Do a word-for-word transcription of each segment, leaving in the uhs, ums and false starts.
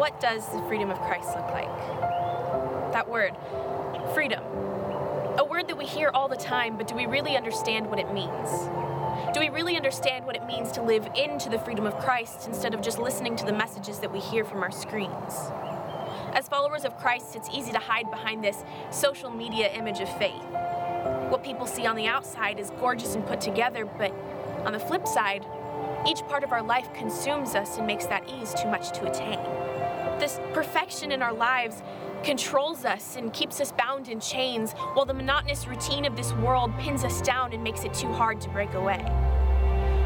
what does the freedom of Christ look like? That word, freedom. A word that we hear all the time, but do we really understand what it means? Do we really understand what it means to live into the freedom of Christ instead of just listening to the messages that we hear from our screens? As followers of Christ, it's easy to hide behind this social media image of faith. What people see on the outside is gorgeous and put together, but on the flip side, each part of our life consumes us and makes that ease too much to attain. This perfection in our lives controls us and keeps us bound in chains, while the monotonous routine of this world pins us down and makes it too hard to break away.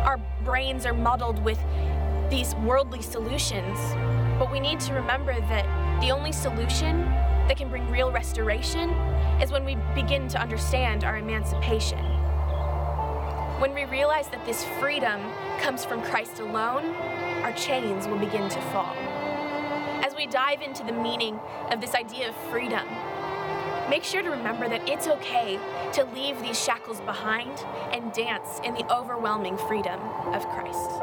Our brains are muddled with these worldly solutions, but we need to remember that the only solution that can bring real restoration is when we begin to understand our emancipation. When we realize that this freedom comes from Christ alone, our chains will begin to fall. As we dive into the meaning of this idea of freedom, make sure to remember that it's okay to leave these shackles behind and dance in the overwhelming freedom of Christ.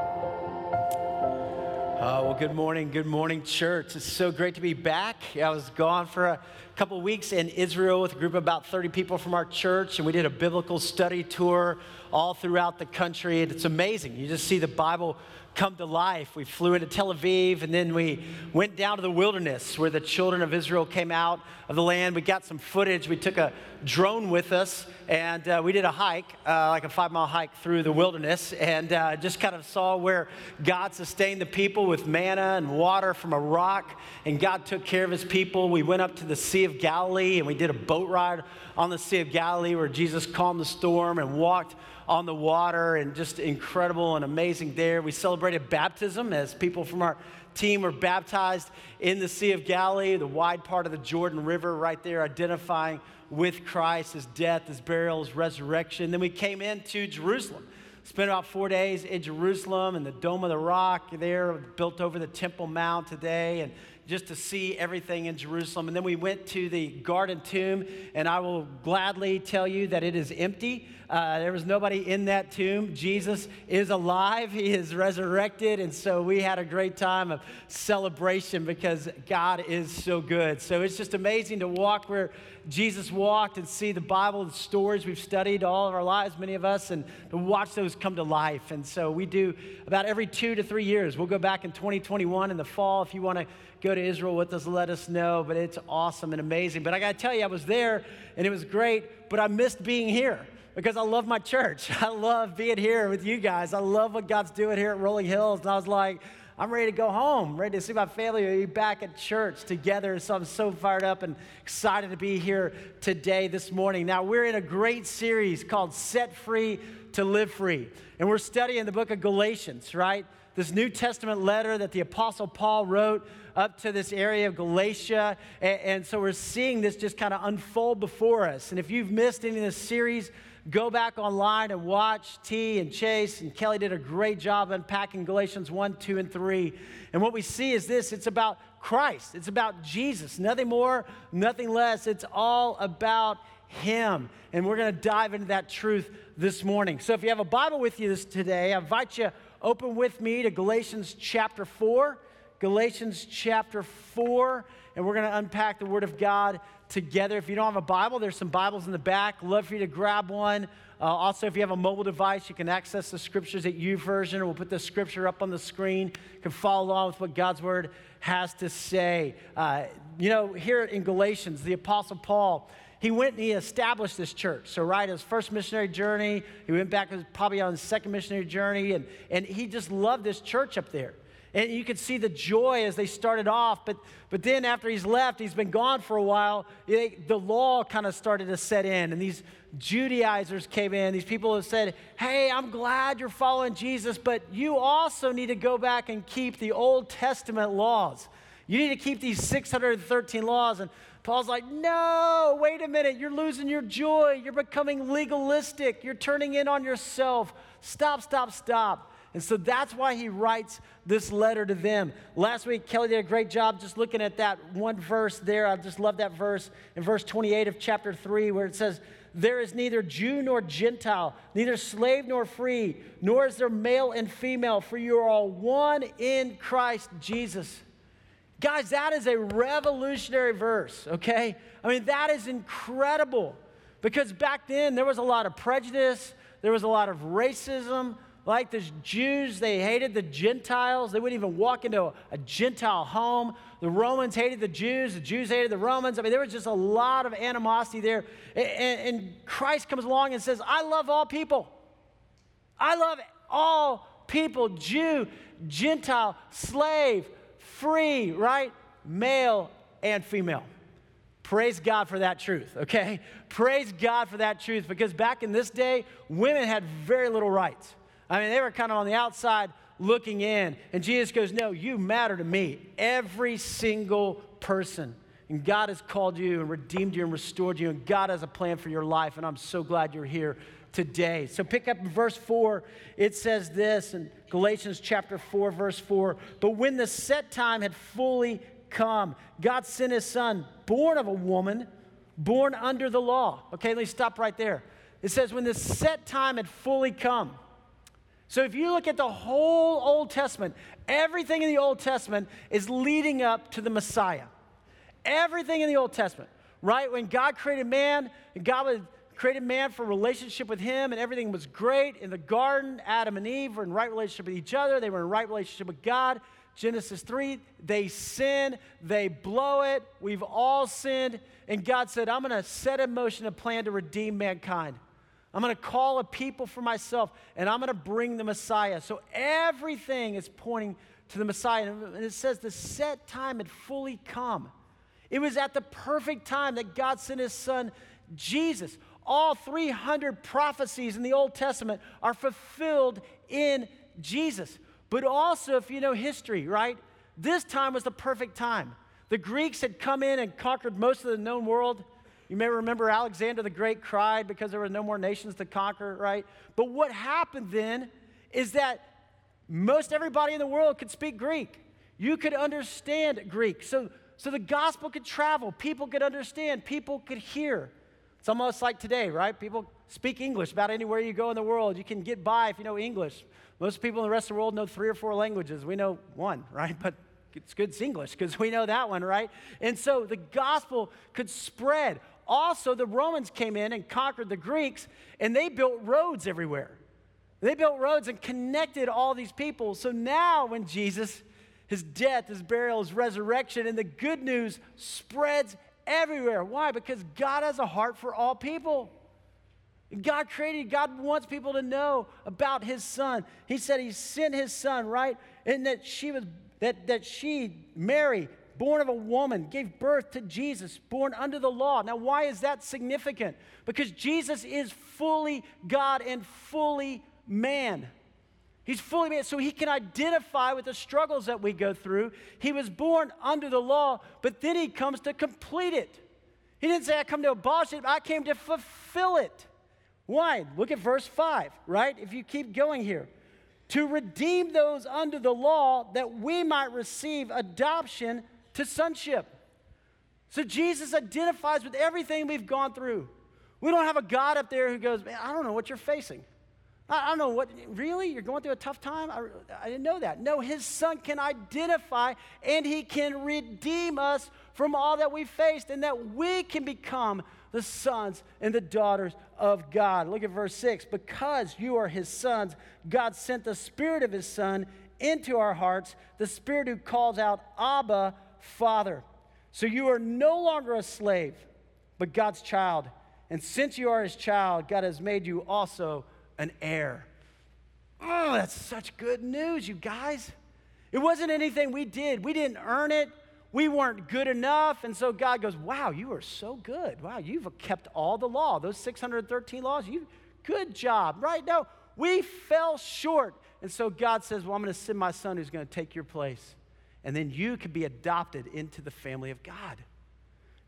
Oh, well, good morning. Good morning, church. It's so great to be back. I was gone for a couple weeks in Israel with a group of about thirty people from our church, and we did a biblical study tour all throughout the country, and it's amazing. You just see the Bible come to life. We flew into Tel Aviv, and then we went down to the wilderness where the children of Israel came out of the land. We got some footage. We took a drone with us, and uh, we did a hike, uh, like a five-mile hike through the wilderness, and uh, just kind of saw where God sustained the people with manna and water from a rock, and God took care of his people. We went up to the Sea of Galilee, and we did a boat ride on the Sea of Galilee where Jesus calmed the storm and walked on the water, and just incredible and amazing there. We celebrated baptism as people from our team were baptized in the Sea of Galilee, the wide part of the Jordan River right there, identifying with Christ, his death, his burial, his resurrection. Then we came into Jerusalem, spent about four days in Jerusalem and the Dome of the Rock there, built over the Temple Mount today, and just to see everything in Jerusalem. And then we went to the Garden Tomb, and I will gladly tell you that it is empty. Uh, there was nobody in that tomb. Jesus is alive. He is resurrected. And so we had a great time of celebration because God is so good. So it's just amazing to walk where Jesus walked and see the Bible, the stories we've studied all of our lives, many of us, and to watch those come to life. And so we do about every two to three years. We'll go back in twenty twenty-one in the fall. If you want to go to Israel with us, let us know. But it's awesome and amazing. But I got to tell you, I was there, and it was great, but I missed being here. Because I love my church. I love being here with you guys. I love what God's doing here at Rolling Hills. And I was like, I'm ready to go home, ready to see my family, be back at church together. So I'm so fired up and excited to be here today, this morning. Now, we're in a great series called Set Free to Live Free. And we're studying the book of Galatians, right? This New Testament letter that the Apostle Paul wrote up to this area of Galatia. And, and so we're seeing this just kind of unfold before us. And if you've missed any of this series, go back online and watch. T and Chase and Kelly did a great job unpacking Galatians one, two, and three. And what we see is this. It's about Christ. It's about Jesus. Nothing more, nothing less. It's all about him. And we're going to dive into that truth this morning. So if you have a Bible with you this today, I invite you open with me to Galatians chapter four. Galatians chapter four. And we're going to unpack the Word of God together. If you don't have a Bible, there's some Bibles in the back. Love for you to grab one. Uh, also, if you have a mobile device, you can access the scriptures at YouVersion. We'll put the scripture up on the screen. You can follow along with what God's Word has to say. Uh, you know, here in Galatians, the Apostle Paul, he went and he established this church. So, right, his first missionary journey, he went back probably on his second missionary journey, and, and he just loved this church up there. And you could see the joy as they started off. But but then after he's left, he's been gone for a while, it, the law kind of started to set in. And these Judaizers came in. These people have said, hey, I'm glad you're following Jesus, but you also need to go back and keep the Old Testament laws. You need to keep these six hundred thirteen laws. And Paul's like, no, wait a minute. You're losing your joy. You're becoming legalistic. You're turning in on yourself. Stop, stop, stop. And so that's why he writes this letter to them. Last week, Kelly did a great job just looking at that one verse there. I just love that verse in verse twenty-eight of chapter three where it says, there is neither Jew nor Gentile, neither slave nor free, nor is there male and female, for you are all one in Christ Jesus. Guys, that is a revolutionary verse, okay? I mean, that is incredible because back then there was a lot of prejudice. There was a lot of racism. Like the Jews, they hated the Gentiles. They wouldn't even walk into a, a Gentile home. The Romans hated the Jews. The Jews hated the Romans. I mean, there was just a lot of animosity there. And, and Christ comes along and says, I love all people. I love all people, Jew, Gentile, slave, free, right? Male and female. Praise God for that truth, okay? Praise God for that truth because back in this day, women had very little rights. I mean, they were kind of on the outside looking in. And Jesus goes, no, you matter to me, every single person. And God has called you and redeemed you and restored you, and God has a plan for your life, and I'm so glad you're here today. So pick up in verse four. It says this in Galatians chapter four, verse four, but when the set time had fully come, God sent his son, born of a woman, born under the law. Okay, let me stop right there. It says when the set time had fully come. So if you look at the whole Old Testament, everything in the Old Testament is leading up to the Messiah. Everything in the Old Testament, right? When God created man, and God created man for relationship with him, and everything was great. In the garden, Adam and Eve were in right relationship with each other. They were in right relationship with God. Genesis three, they sin, they blow it, we've all sinned, and God said, I'm going to set in motion a plan to redeem mankind. I'm going to call a people for myself, and I'm going to bring the Messiah. So everything is pointing to the Messiah, and it says the set time had fully come. It was at the perfect time that God sent his son, Jesus. All three hundred prophecies in the Old Testament are fulfilled in Jesus. But also, if you know history, right, this time was the perfect time. The Greeks had come in and conquered most of the known world. You may remember Alexander the Great cried because there were no more nations to conquer, right? But what happened then is that most everybody in the world could speak Greek. You could understand Greek. So, so the gospel could travel. People could understand. People could hear. It's almost like today, right? People speak English about anywhere you go in the world. You can get by if you know English. Most people in the rest of the world know three or four languages. We know one, right? But it's good it's English because we know that one, right? And so the gospel could spread. Also, the Romans came in and conquered the Greeks, and they built roads everywhere. They built roads and connected all these people. So now when Jesus, his death, his burial, his resurrection, and the good news spreads everywhere. Why? Because God has a heart for all people. God created, God wants people to know about his son. He said he sent his son, right? And that she was, that, that she, Mary, born of a woman, gave birth to Jesus, born under the law. Now, why is that significant? Because Jesus is fully God and fully man. He's fully man, so he can identify with the struggles that we go through. He was born under the law, but then he comes to complete it. He didn't say, I come to abolish it, but I came to fulfill it. Why? Look at verse five, right? If you keep going here. To redeem those under the law that we might receive adoption to sonship. So Jesus identifies with everything we've gone through. We don't have a God up there who goes, man, I don't know what you're facing. I don't know what, really? You're going through a tough time? I, I didn't know that. No, his son can identify and he can redeem us from all that we faced and that we can become the sons and the daughters of God. Look at verse six. Because you are his sons, God sent the spirit of his son into our hearts, the spirit who calls out, Abba, Father. So you are no longer a slave, but God's child. And since you are his child, God has made you also an heir. Oh, that's such good news, you guys. It wasn't anything we did. We didn't earn it. We weren't good enough. And so God goes, wow, you are so good. Wow, you've kept all the law. Those six hundred thirteen laws, you, good job, right? No, we fell short. And so God says, well, I'm going to send my son who's going to take your place. And then you can be adopted into the family of God.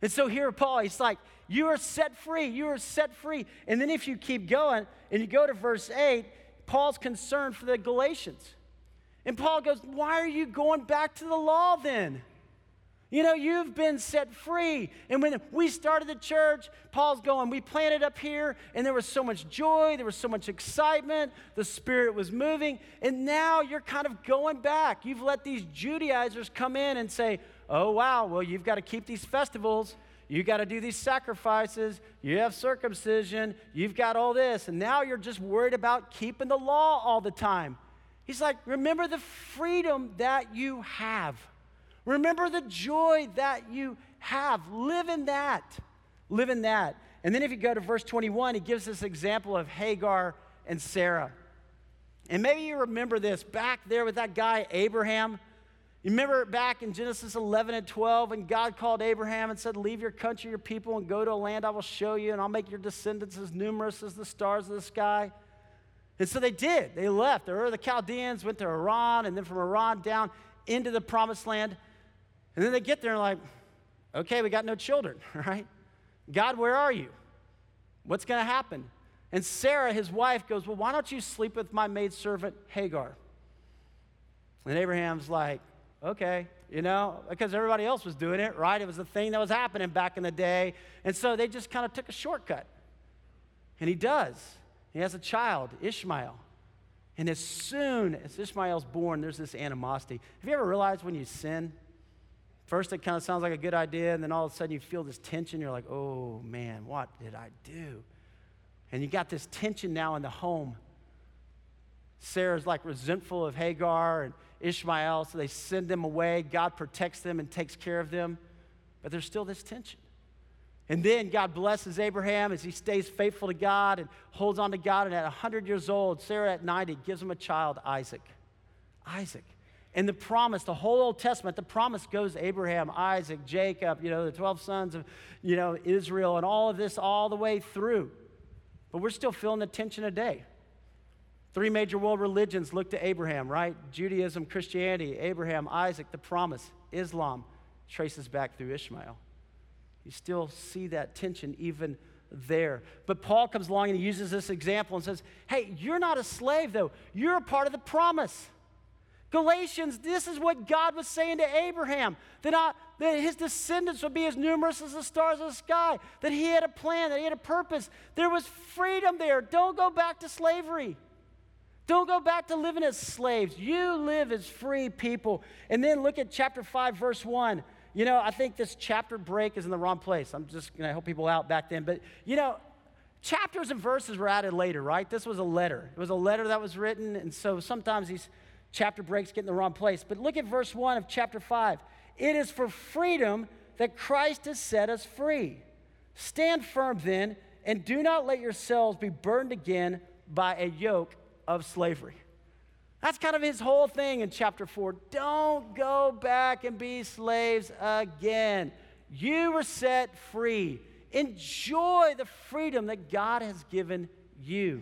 And so here Paul, he's like, you are set free, you are set free. And then if you keep going and you go to verse eight, Paul's concerned for the Galatians. And Paul goes, why are you going back to the law then? You know, you've been set free. And when we started the church, Paul's going, we planted up here, and there was so much joy, there was so much excitement, the Spirit was moving, and now you're kind of going back. You've let these Judaizers come in and say, oh, wow, well, you've got to keep these festivals. You got to do these sacrifices. You have circumcision. You've got all this. And now you're just worried about keeping the law all the time. He's like, remember the freedom that you have. Remember the joy that you have. Live in that. Live in that. And then if you go to verse twenty-one, he gives this example of Hagar and Sarah. And maybe you remember this back there with that guy, Abraham. You remember back in Genesis eleven and twelve when God called Abraham and said, leave your country, your people, and go to a land I will show you, and I'll make your descendants as numerous as the stars of the sky. And so they did. They left. They were the Chaldeans, went to Iran, and then from Iran down into the promised land. And then they get there and like, okay, we got no children, right? God, where are you? What's going to happen? And Sarah, his wife, goes, well, why don't you sleep with my maidservant Hagar? And Abraham's like, okay, you know, because everybody else was doing it, right? It was the thing that was happening back in the day. And so they just kind of took a shortcut. And he does. He has a child, Ishmael. And as soon as Ishmael's born, there's this animosity. Have you ever realized when you sin, first it kind of sounds like a good idea, and then all of a sudden you feel this tension. You're like, oh, man, what did I do? And you got this tension now in the home. Sarah's like resentful of Hagar and Ishmael, so they send them away. God protects them and takes care of them, but there's still this tension. And then God blesses Abraham as he stays faithful to God and holds on to God, and at one hundred years old, Sarah at ninety, gives him a child, Isaac. Isaac. And the promise, the whole Old Testament, the promise goes Abraham, Isaac, Jacob, you know, the twelve sons of, you know, Israel, and all of this all the way through. But we're still feeling the tension today. Three major world religions look to Abraham, right? Judaism, Christianity, Abraham, Isaac, the promise. Islam traces back through Ishmael. You still see that tension even there. But Paul comes along and he uses this example and says, hey, you're not a slave, though. You're a part of the promise. Galatians, this is what God was saying to Abraham, that, I, that his descendants would be as numerous as the stars of the sky, that he had a plan, that he had a purpose. There was freedom there. Don't go back to slavery. Don't go back to living as slaves. You live as free people. And then look at chapter five, verse one. You know, I think this chapter break is in the wrong place. I'm just going to help people out back then. But, you know, chapters and verses were added later, right? This was a letter. It was a letter that was written, and so sometimes these chapter breaks get in the wrong place. But look at verse one of chapter five. It is for freedom that Christ has set us free. Stand firm then, and do not let yourselves be burdened again by a yoke of slavery. That's kind of his whole thing in chapter four. Don't go back and be slaves again. You were set free. Enjoy the freedom that God has given you.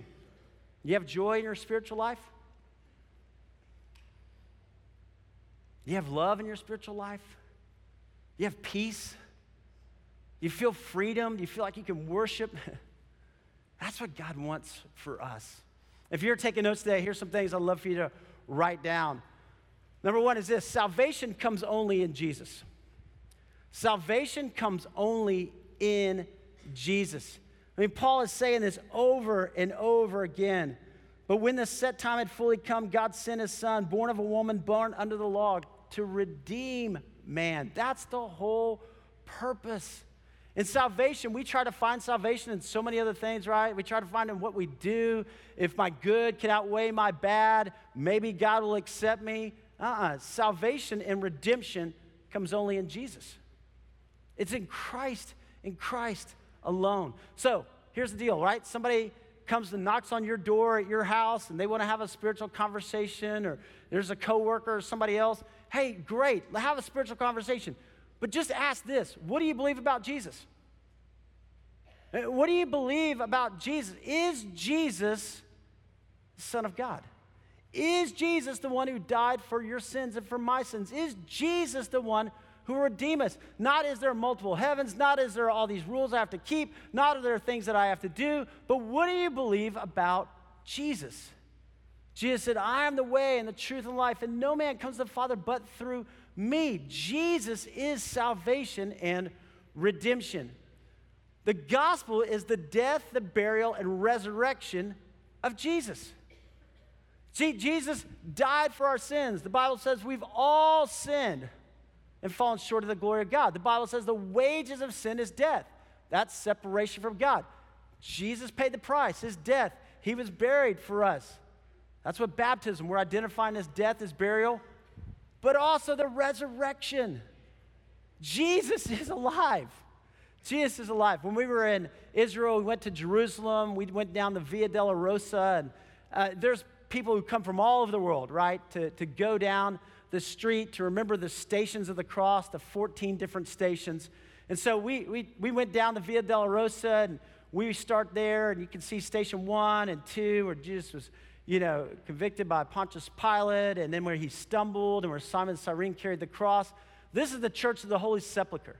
You have joy in your spiritual life? You have love in your spiritual life? You have peace? You feel freedom? Do you feel like you can worship? That's what God wants for us. If you're taking notes today, here's some things I'd love for you to write down. Number one is this: salvation comes only in Jesus. Salvation comes only in Jesus. I mean, Paul is saying this over and over again. But when the set time had fully come, God sent his son, born of a woman, born under the law, to redeem man. That's the whole purpose. In salvation, we try to find salvation in so many other things, right? We try to find in what we do. If my good can outweigh my bad, maybe God will accept me. Uh-uh. Salvation and redemption comes only in Jesus. It's in Christ, in Christ alone. So here's the deal, right? Somebody comes and knocks on your door at your house and they want to have a spiritual conversation, or there's a coworker or somebody else. Hey, great, have a spiritual conversation. But just ask this: what do you believe about Jesus? What do you believe about Jesus? Is Jesus the Son of God? Is Jesus the one who died for your sins and for my sins? Is Jesus the one who redeemed us? Not is there multiple heavens, not is there all these rules I have to keep, not are there things that I have to do, but what do you believe about Jesus? Jesus said, I am the way and the truth and life, and no man comes to the Father but through me. Jesus is salvation and redemption. The gospel is the death, the burial, and resurrection of Jesus. See, Jesus died for our sins. The Bible says we've all sinned and fallen short of the glory of God. The Bible says the wages of sin is death. That's separation from God. Jesus paid the price, his death. He was buried for us. That's what baptism, we're identifying his death, his burial, but also the resurrection. Jesus is alive. Jesus is alive. When we were in Israel, we went to Jerusalem. We went down the Via della Rosa. And uh, there's people who come from all over the world, right, to, to go down the street to remember the stations of the cross, the fourteen different stations. And so we we, we went down the Via della Rosa, and we start there, and you can see station one and two, where Jesus was, you know, convicted by Pontius Pilate, and then where he stumbled, and where Simon Cyrene carried the cross. This is the Church of the Holy Sepulchre.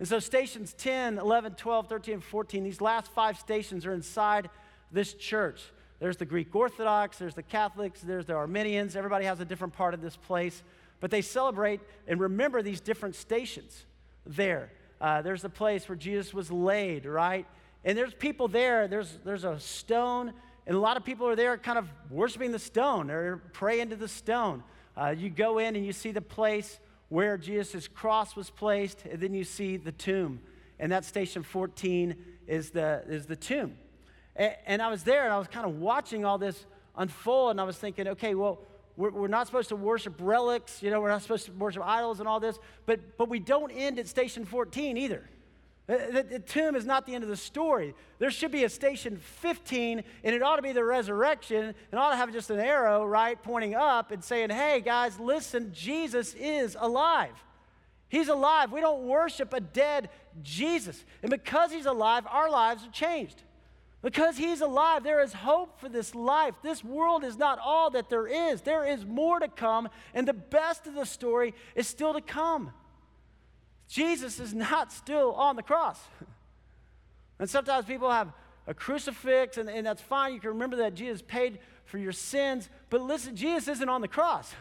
And so stations ten, eleven, twelve, thirteen, and fourteen, these last five stations are inside this church. There's the Greek Orthodox, there's the Catholics, there's the Armenians. Everybody has a different part of this place. But they celebrate and remember these different stations there. Uh, there's the place where Jesus was laid, right? And there's people there. There's, there's a stone, and a lot of people are there kind of worshiping the stone or praying to the stone. Uh, you go in and you see the place where Jesus' cross was placed, and then you see the tomb. And that station fourteen is the, is the tomb. And, and I was there, and I was kind of watching all this unfold, and I was thinking, okay, well, we're, we're not supposed to worship relics, you know, we're not supposed to worship idols and all this, but, but we don't end at station fourteen either. The, the tomb is not the end of the story. There should be a station fifteen, and it ought to be the resurrection, and ought to have just an arrow, right, pointing up and saying, hey, guys, listen, Jesus is alive. He's alive. We don't worship a dead Jesus. And because he's alive, our lives are changed. Because he's alive, there is hope for this life. This world is not all that there is. There is more to come, and the best of the story is still to come. Jesus is not still on the cross. And sometimes people have a crucifix, and, and that's fine. You can remember that Jesus paid for your sins. But listen, Jesus isn't on the cross.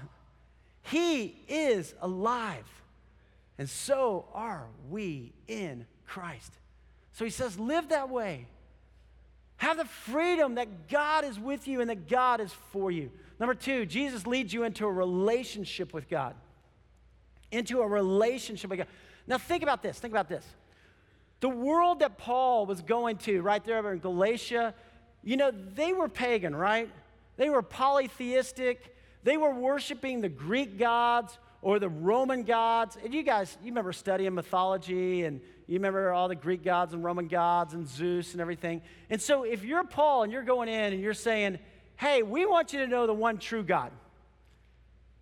He is alive. And so are we in Christ. So he says, live that way. Have the freedom that God is with you and that God is for you. Number two, Jesus leads you into a relationship with God. Into a relationship with God. Now think about this, think about this. The world that Paul was going to right there over in Galatia, you know, they were pagan, right? They were polytheistic. They were worshiping the Greek gods or the Roman gods. And you guys, you remember studying mythology, and you remember all the Greek gods and Roman gods and Zeus and everything. And so if you're Paul and you're going in and you're saying, hey, we want you to know the one true God.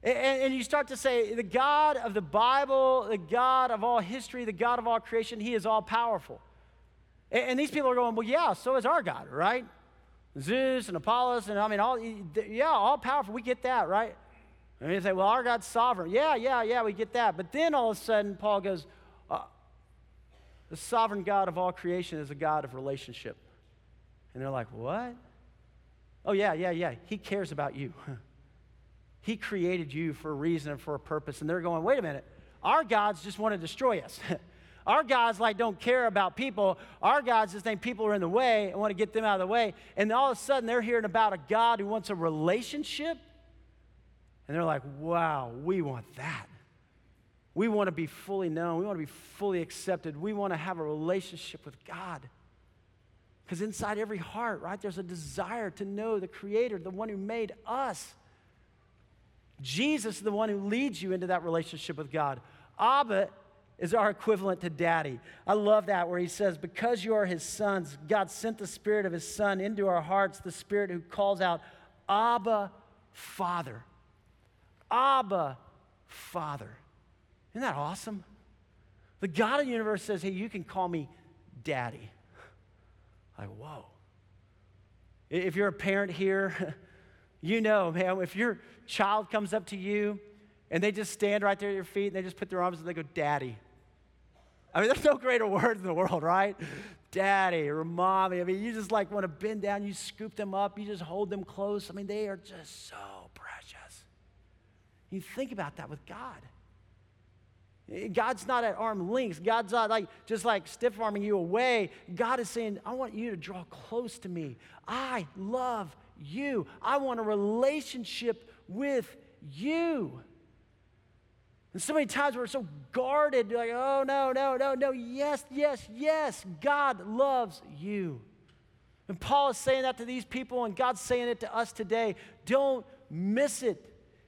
And you start to say, the God of the Bible, the God of all history, the God of all creation, he is all-powerful. And these people are going, well, yeah, so is our God, right? Zeus and Apollos, and I mean, all, yeah, all-powerful, we get that, right? And you say, well, our God's sovereign. Yeah, yeah, yeah, we get that. But then all of a sudden, Paul goes, uh, the sovereign God of all creation is a God of relationship. And they're like, what? Oh, yeah, yeah, yeah, he cares about you. He created you for a reason and for a purpose. And they're going, wait a minute, our gods just want to destroy us. Our gods, like, don't care about people. Our gods just think people are in the way and want to get them out of the way. And all of a sudden, they're hearing about a God who wants a relationship. And they're like, wow, we want that. We want to be fully known. We want to be fully accepted. We want to have a relationship with God. Because inside every heart, right, there's a desire to know the Creator, the one who made us. Jesus is the one who leads you into that relationship with God. Abba is our equivalent to daddy. I love that, where he says, because you are his sons, God sent the Spirit of his Son into our hearts, the Spirit who calls out, Abba, Father. Abba, Father. Isn't that awesome? The God of the universe says, hey, you can call me daddy. Like, whoa. If you're a parent here, you know, man, if your child comes up to you and they just stand right there at your feet and they just put their arms and they go, Daddy. I mean, there's no greater word in the world, right? Daddy or mommy. I mean, you just like want to bend down, you scoop them up, you just hold them close. I mean, they are just so precious. You think about that with God. God's not at arm length. God's not like just like stiff-arming you away. God is saying, I want you to draw close to me. I love you. I want a relationship with you. And so many times we're so guarded, like, oh, no, no, no, no, yes, yes, yes, God loves you. And Paul is saying that to these people, and God's saying it to us today. Don't miss it.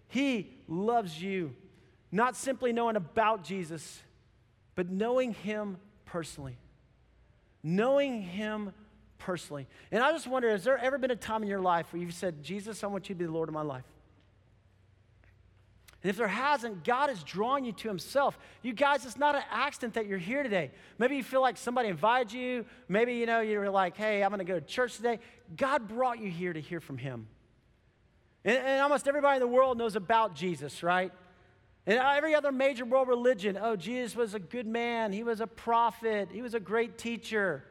He loves you. Not simply knowing about Jesus, but knowing him personally. Knowing him personally. And I just wonder, has there ever been a time in your life where you've said, Jesus, I want you to be the Lord of my life? And if there hasn't, God is drawing you to himself. You guys, it's not an accident that you're here today. Maybe you feel like somebody invited you. Maybe, you know, you're like, hey, I'm going to go to church today. God brought you here to hear from him. And, and almost everybody in the world knows about Jesus, right? And every other major world religion, oh, Jesus was a good man. He was a prophet. He was a great teacher.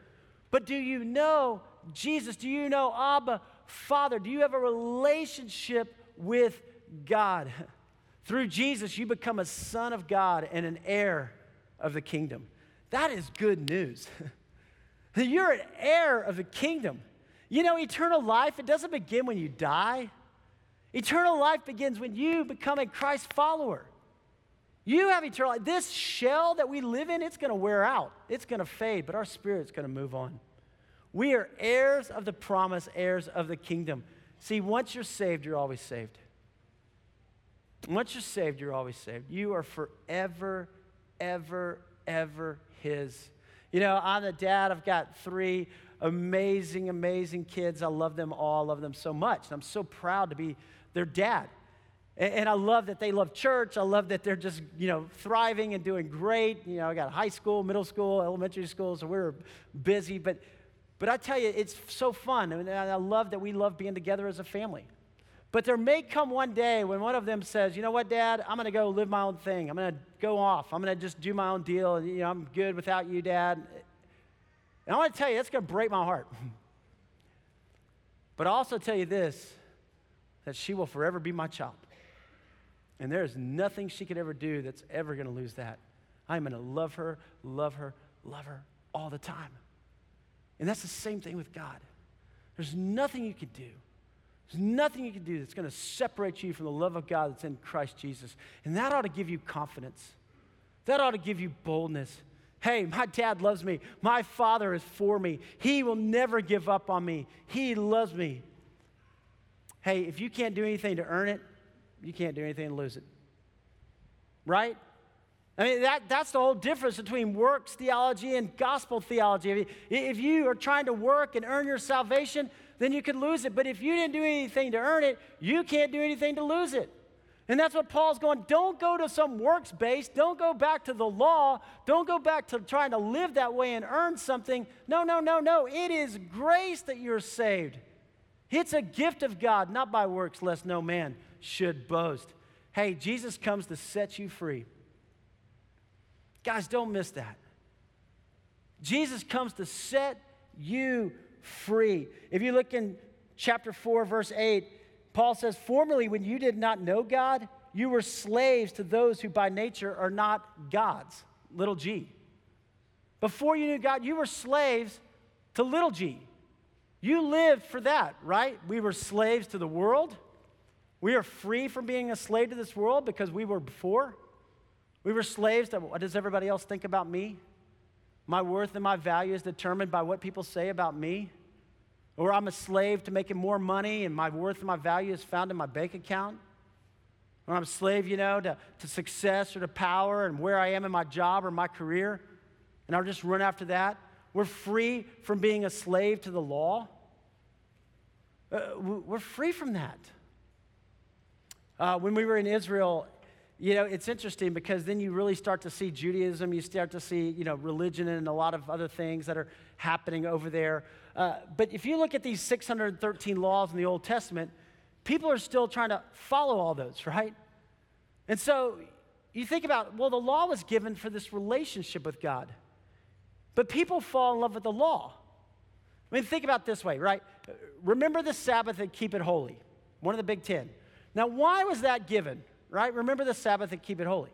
But do you know Jesus? Do you know Abba, Father? Do you have a relationship with God? Through Jesus, you become a son of God and an heir of the kingdom. That is good news. You're an heir of the kingdom. You know, eternal life, it doesn't begin when you die. Eternal life begins when you become a Christ follower. You have eternal life. This shell that we live in, it's going to wear out. It's going to fade, but our spirit's going to move on. We are heirs of the promise, heirs of the kingdom. See, once you're saved, you're always saved. Once you're saved, you're always saved. You are forever, ever, ever his. You know, I'm a dad. I've got three amazing, amazing kids. I love them all. I love them so much. And I'm so proud to be their dad. And, and I love that they love church. I love that they're just, you know, thriving and doing great. You know, I got high school, middle school, elementary school, so we're busy. But, but I tell you, it's so fun. And I love that we love being together as a family. But there may come one day when one of them says, you know what, Dad, I'm going to go live my own thing. I'm going to go off. I'm going to just do my own deal. And, you know, I'm good without you, Dad. And I want to tell you, that's going to break my heart. But I'll also tell you this, that she will forever be my child. And there is nothing she could ever do that's ever going to lose that. I'm going to love her, love her, love her all the time. And that's the same thing with God. There's nothing you could do. There's nothing you can do that's going to separate you from the love of God that's in Christ Jesus. And that ought to give you confidence. That ought to give you boldness. Hey, my dad loves me. My father is for me. He will never give up on me. He loves me. Hey, if you can't do anything to earn it, you can't do anything to lose it. Right? I mean, that, that's the whole difference between works theology and gospel theology. I mean, if you are trying to work and earn your salvation, then you could lose it. But if you didn't do anything to earn it, you can't do anything to lose it. And that's what Paul's going, don't go to some works base. Don't go back to the law. Don't go back to trying to live that way and earn something. No, no, no, no. It is grace that you're saved. It's a gift of God, not by works, lest no man should boast. Hey, Jesus comes to set you free. Guys, don't miss that. Jesus comes to set you free. Free. If you look in chapter four, verse eight, Paul says, formerly when you did not know God, you were slaves to those who by nature are not God's, little g. Before you knew God, you were slaves to little g. You lived for that, right? We were slaves to the world. We are free from being a slave to this world because we were before. We were slaves to what does everybody else think about me? My worth and my value is determined by what people say about me. Or I'm a slave to making more money and my worth and my value is found in my bank account. Or I'm a slave, you know, to, to success or to power and where I am in my job or my career. And I'll just run after that. We're free from being a slave to the law. Uh, we're free from that. Uh, when we were in Israel, you know, it's interesting because then you really start to see Judaism. You start to see, you know, religion and a lot of other things that are happening over there. Uh, but if you look at these six hundred thirteen laws in the Old Testament, people are still trying to follow all those, right? And so you think about, well, the law was given for this relationship with God. But people fall in love with the law. I mean, think about it this way, right? Remember the Sabbath and keep it holy. One of the big ten. Now, why was that given, right? Remember the Sabbath and keep it holy.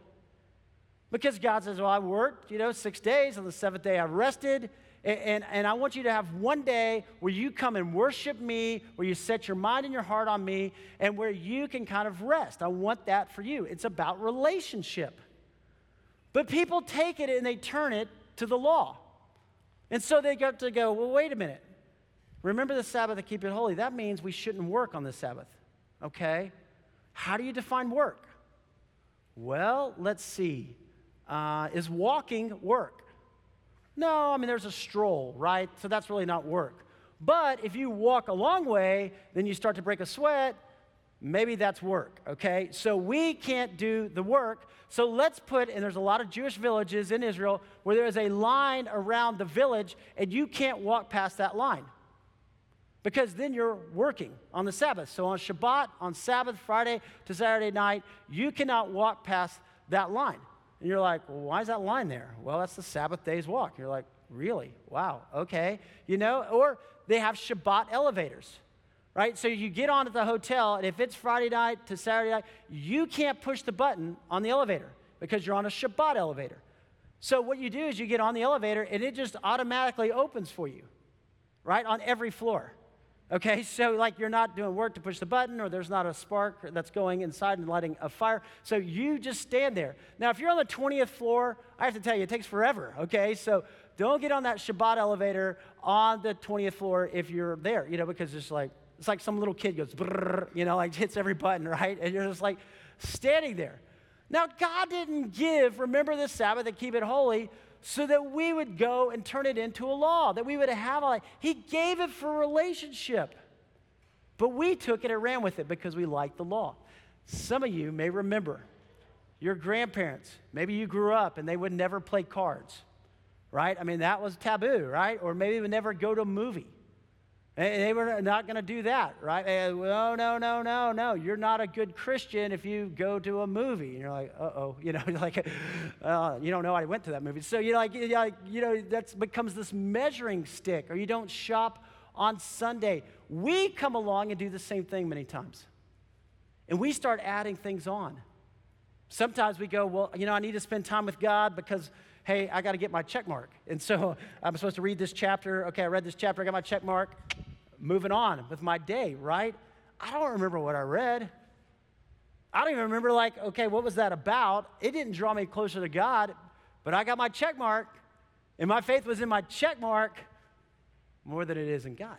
Because God says, well, I worked, you know, six days. On the seventh day, I rested. And, and, and I want you to have one day where you come and worship me, where you set your mind and your heart on me, and where you can kind of rest. I want that for you. It's about relationship. But people take it and they turn it to the law. And so they got to go, well, wait a minute. Remember the Sabbath and keep it holy. That means we shouldn't work on the Sabbath. Okay? How do you define work? Well, let's see. Uh, is walking work? No, I mean, there's a stroll, right? So that's really not work. But if you walk a long way, then you start to break a sweat. Maybe that's work, okay? So we can't do the work. So let's put, and there's a lot of Jewish villages in Israel where there is a line around the village, and you can't walk past that line because then you're working on the Sabbath. So on Shabbat, on Sabbath, Friday to Saturday night, you cannot walk past that line. And you're like, well, why is that line there? Well, that's the Sabbath day's walk. You're like, really? Wow, okay. You know, or they have Shabbat elevators, right? So you get on at the hotel, and if it's Friday night to Saturday night, you can't push the button on the elevator because you're on a Shabbat elevator. So what you do is you get on the elevator, and it just automatically opens for you, right, on every floor. Okay, so like you're not doing work to push the button, or there's not a spark that's going inside and lighting a fire. So you just stand there. Now, if you're on the twentieth floor, I have to tell you, it takes forever, okay? So don't get on that Shabbat elevator on the twentieth floor if you're there, you know, because it's like, it's like some little kid goes, brrr, you know, like hits every button, right? And you're just like standing there. Now, God didn't give, remember the Sabbath and keep it holy, so that we would go and turn it into a law, that we would have a life. He gave it for relationship. But we took it and ran with it because we liked the law. Some of you may remember your grandparents. Maybe you grew up and they would never play cards, right? I mean, that was taboo, right? Or maybe they would never go to a movie. And they were not going to do that, right? And, well, no, no, no, no. You're not a good Christian if you go to a movie. And you're like, uh-oh, you know, you're like, uh, you don't know I went to that movie. So you're like, you're like you know, that becomes this measuring stick. Or you don't shop on Sunday. We come along and do the same thing many times. And we start adding things on. Sometimes we go, well, you know, I need to spend time with God because, hey, I got to get my check mark. And so I'm supposed to read this chapter. Okay, I read this chapter. I got my check mark. Moving on with my day, right? I don't remember what I read. I don't even remember, like, okay, what was that about? It didn't draw me closer to God, but I got my check mark, and my faith was in my check mark more than it is in God.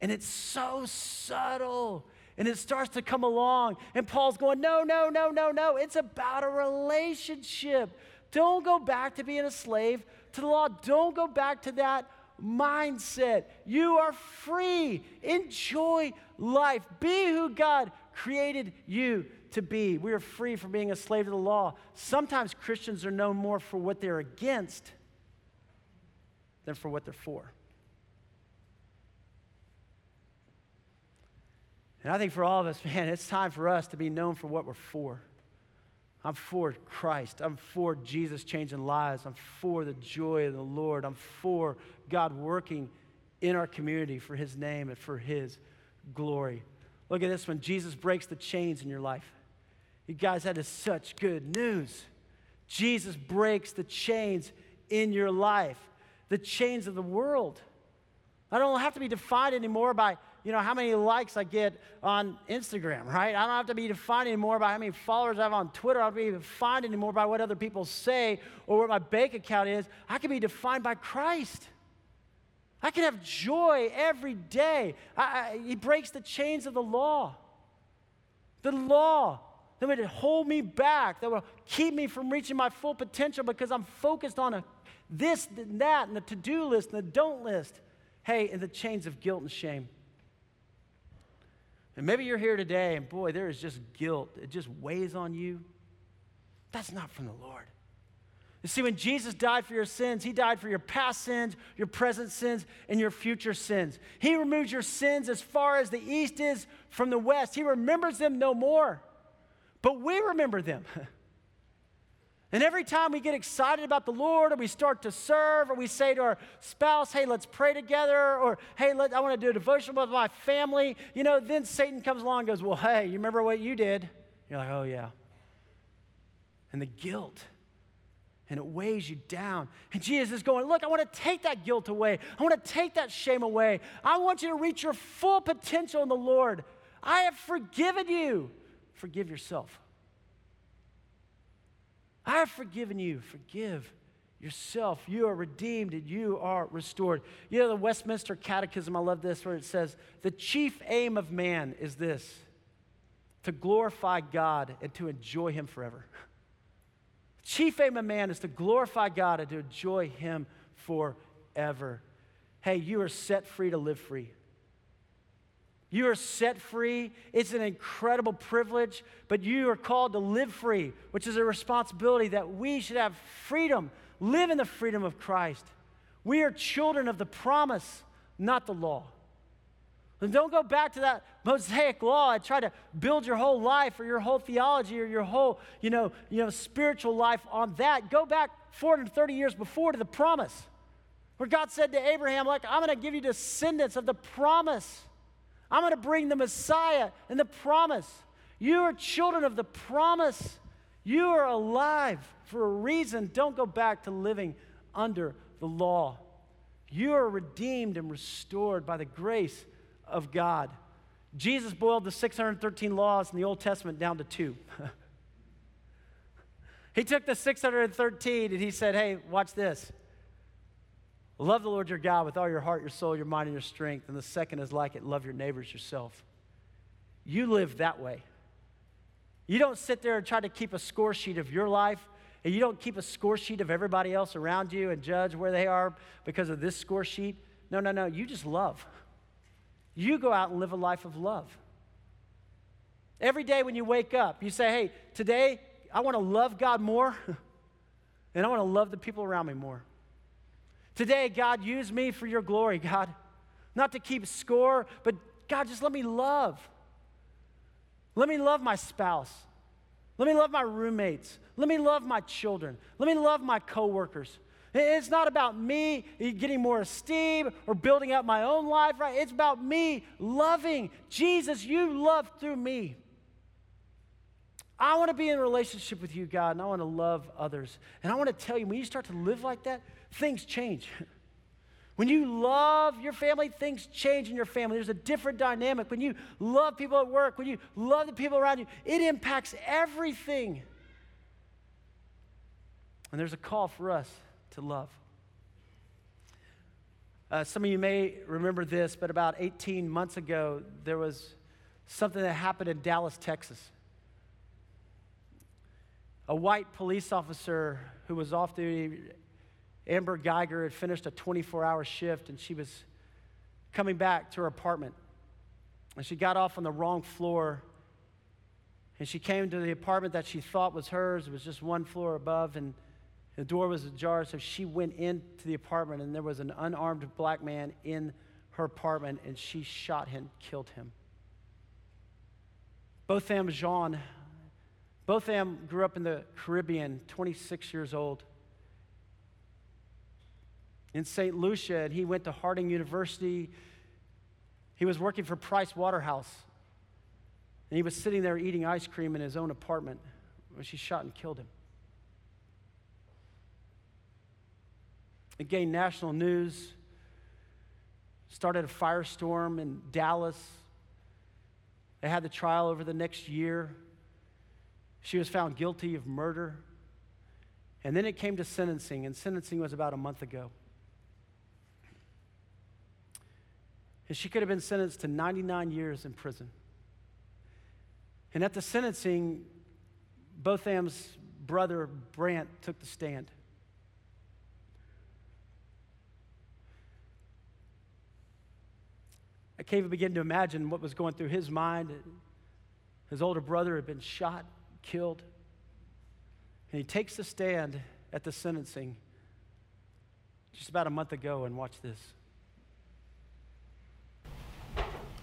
And it's so subtle, and it starts to come along, and Paul's going, no, no, no, no, no. It's about a relationship. Don't go back to being a slave to the law. Don't go back to that mindset. You are free. Enjoy life. Be who God created you to be. We are free from being a slave to the law. Sometimes Christians are known more for what they're against than for what they're for. And I think for all of us, man, it's time for us to be known for what we're for. I'm for Christ. I'm for Jesus changing lives. I'm for the joy of the Lord. I'm for God working in our community for his name and for his glory. Look at this one. Jesus breaks the chains in your life. You guys, that is such good news. Jesus breaks the chains in your life, the chains of the world. I don't have to be defined anymore by, you know, how many likes I get on Instagram, right? I don't have to be defined anymore by how many followers I have on Twitter. I don't have to be defined anymore by what other people say or what my bank account is. I can be defined by Christ. I can have joy every day. I, I, he breaks the chains of the law. The law that would hold me back, that will keep me from reaching my full potential because I'm focused on a this and that and the to-do list and the don't list. Hey, and the chains of guilt and shame. And maybe you're here today, and boy, there is just guilt. It just weighs on you. That's not from the Lord. You see, when Jesus died for your sins, he died for your past sins, your present sins, and your future sins. He removes your sins as far as the east is from the west. He remembers them no more. But we remember them. And every time we get excited about the Lord, or we start to serve, or we say to our spouse, hey, let's pray together, or hey, let, I want to do a devotional with my family, you know, then Satan comes along and goes, well, hey, you remember what you did? You're like, oh, yeah. And the guilt, and it weighs you down. And Jesus is going, look, I want to take that guilt away. I want to take that shame away. I want you to reach your full potential in the Lord. I have forgiven you. Forgive yourself. I have forgiven you. Forgive yourself. You are redeemed and you are restored. You know, the Westminster Catechism, I love this, where it says, the chief aim of man is this, to glorify God and to enjoy him forever. The chief aim of man is to glorify God and to enjoy him forever. Hey, you are set free to live free. You are set free. It's an incredible privilege, but you are called to live free, which is a responsibility that we should have freedom, live in the freedom of Christ. We are children of the promise, not the law. And don't go back to that Mosaic law and try to build your whole life or your whole theology or your whole, you know, you know, spiritual life on that. Go back four hundred thirty years before to the promise, where God said to Abraham, like, I'm going to give you descendants of the promise. I'm going to bring the Messiah and the promise. You are children of the promise. You are alive for a reason. Don't go back to living under the law. You are redeemed and restored by the grace of God. Jesus boiled the six hundred thirteen laws in the Old Testament down to two. He took the six hundred thirteen and he said, hey, watch this. Love the Lord your God with all your heart, your soul, your mind, and your strength. And the second is like it, love your neighbors yourself. You live that way. You don't sit there and try to keep a score sheet of your life, and you don't keep a score sheet of everybody else around you and judge where they are because of this score sheet. No, no, no, you just love. You go out and live a life of love. Every day when you wake up, you say, hey, today I want to love God more, and I want to love the people around me more. Today, God, use me for your glory, God. Not to keep score, but God, just let me love. Let me love my spouse. Let me love my roommates. Let me love my children. Let me love my coworkers. It's not about me getting more esteem or building up my own life, right? It's about me loving. Jesus, you love through me. I want to be in a relationship with you, God, and I want to love others. And I want to tell you, when you start to live like that, things change. When you love your family, things change in your family. There's a different dynamic. When you love people at work, when you love the people around you, it impacts everything. And there's a call for us to love. Uh, some of you may remember this, but about eighteen months ago, there was something that happened in Dallas, Texas. A white police officer who was off duty, Amber Geiger, had finished a twenty-four hour shift, and she was coming back to her apartment. And she got off on the wrong floor, and she came to the apartment that she thought was hers. It was just one floor above, and the door was ajar, so she went into the apartment, and there was an unarmed black man in her apartment, and she shot him, killed him. Botham Jean, Botham grew up in the Caribbean, twenty-six years old. In Saint Lucia, and he went to Harding University. He was working for Price Waterhouse, and he was sitting there eating ice cream in his own apartment when she shot and killed him. It gained national news, started a firestorm in Dallas. They had the trial over the next year. She was found guilty of murder. And then it came to sentencing, and sentencing was about a month ago. And she could have been sentenced to ninety-nine years in prison. And at the sentencing, Botham's brother, Brant, took the stand. I can't even begin to imagine what was going through his mind. His older brother had been shot, killed. And he takes the stand at the sentencing just about a month ago, and watch this.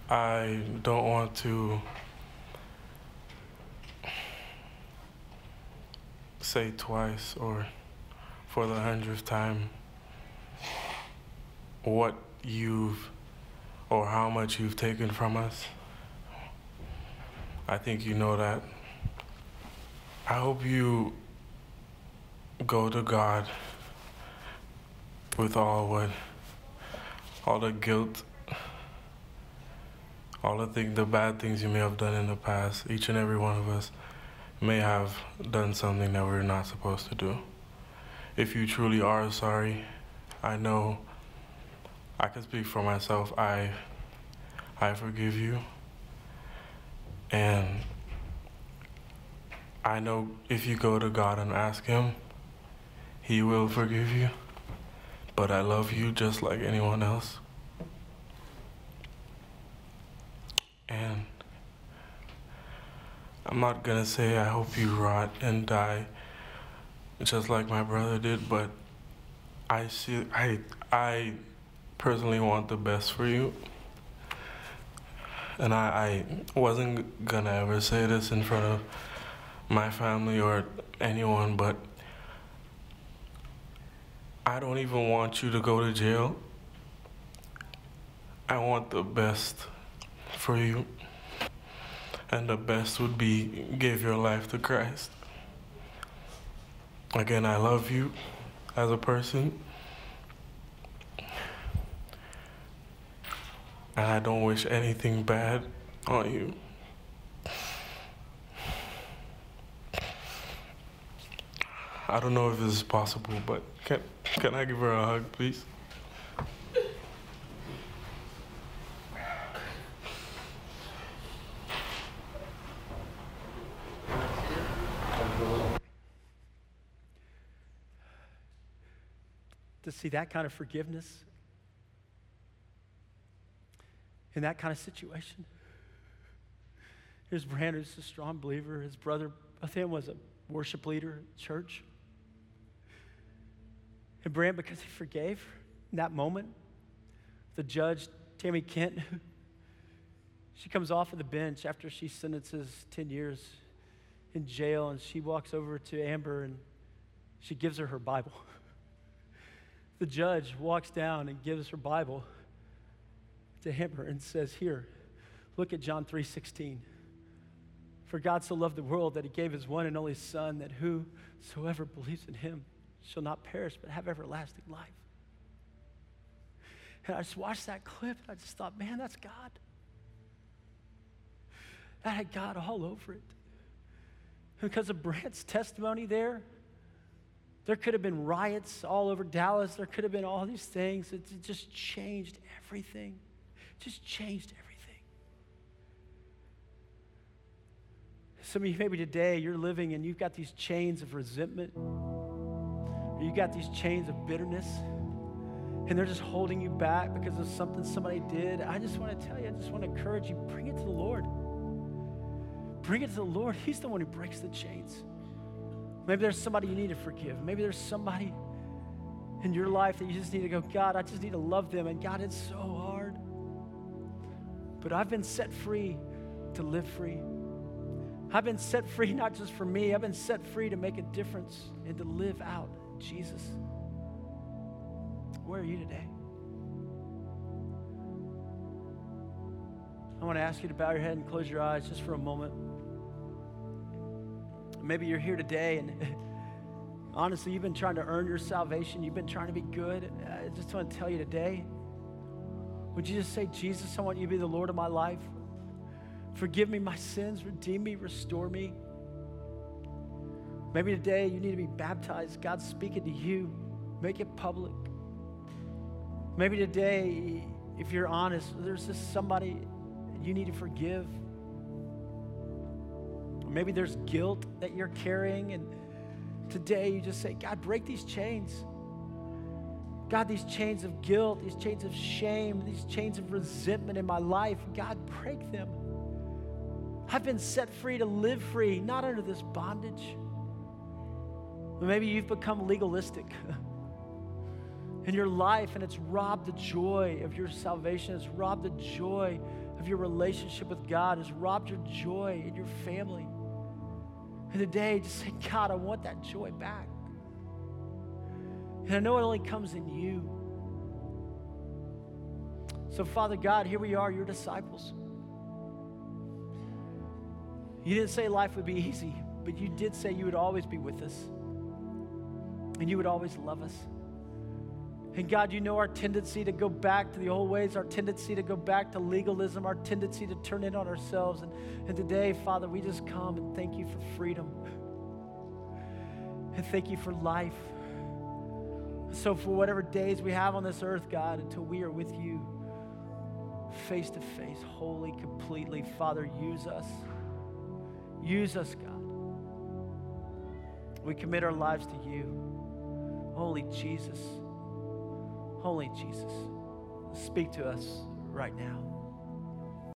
I don't want to say twice or for the hundredth time what you've or how much you've taken from us. I think you know that. I hope you go to God with all what, all the guilt, all the thing, the bad things you may have done in the past. Each and every one of us may have done something that we're not supposed to do. If you truly are sorry, I know I can speak for myself. I, I forgive you. And I know if you go to God and ask him, he will forgive you. But I love you just like anyone else. And I'm not gonna say I hope you rot and die just like my brother did, but I see, I, I personally want the best for you. And I, I wasn't gonna ever say this in front of my family or anyone, but I don't even want you to go to jail. I want the best for you. And the best would be give your life to Christ. Again, I love you as a person. And I don't wish anything bad on you. I don't know if this is possible, but can, can I give her a hug, please? To see that kind of forgiveness in that kind of situation. Here's Brandon, who's a strong believer. His brother, Athan, was a worship leader at church. And Brand, because he forgave in that moment, the judge, Tammy Kent, she comes off of the bench after she sentences ten years in jail, and she walks over to Amber and she gives her her Bible. The judge walks down and gives her Bible to Amber and says, here, look at John three sixteen. For God so loved the world that he gave his one and only son, that whosoever believes in him shall not perish, but have everlasting life. And I just watched that clip, and I just thought, man, that's God. That had God all over it. Because of Brandt's testimony there, there could have been riots all over Dallas. There could have been all these things. It just changed everything. It just changed everything. Some of you, maybe today, you're living and you've got these chains of resentment. You've got these chains of bitterness, and they're just holding you back because of something somebody did. I just want to tell you, I just want to encourage you, bring it to the Lord. Bring it to the Lord. He's the one who breaks the chains. Maybe there's somebody you need to forgive. Maybe there's somebody in your life that you just need to go, God, I just need to love them. And God, it's so hard. But I've been set free to live free. I've been set free not just for me. I've been set free to make a difference and to live out Jesus. Where are you today? I want to ask you to bow your head and close your eyes just for a moment. Maybe you're here today and honestly, you've been trying to earn your salvation. You've been trying to be good. I just want to tell you today, would you just say, Jesus, I want you to be the Lord of my life. Forgive me my sins, redeem me, restore me. Maybe today you need to be baptized. God's speaking to you. Make it public. Maybe today, if you're honest, there's just somebody you need to forgive. Maybe there's guilt that you're carrying, and today you just say, God, break these chains. God, these chains of guilt, these chains of shame, these chains of resentment in my life, God, break them. I've been set free to live free, not under this bondage. Maybe you've become legalistic in your life, and it's robbed the joy of your salvation. It's robbed the joy of your relationship with God. It's robbed your joy in your family. And today, just say, God, I want that joy back. And I know it only comes in you. So, Father God, here we are, your disciples. You didn't say life would be easy, but you did say you would always be with us. And you would always love us. And God, you know our tendency to go back to the old ways, our tendency to go back to legalism, our tendency to turn in on ourselves. And, and today, Father, we just come and thank you for freedom. And thank you for life. So for whatever days we have on this earth, God, until we are with you, face to face, wholly, completely, Father, use us. Use us, God. We commit our lives to you. Holy Jesus. Holy Jesus, speak to us right now.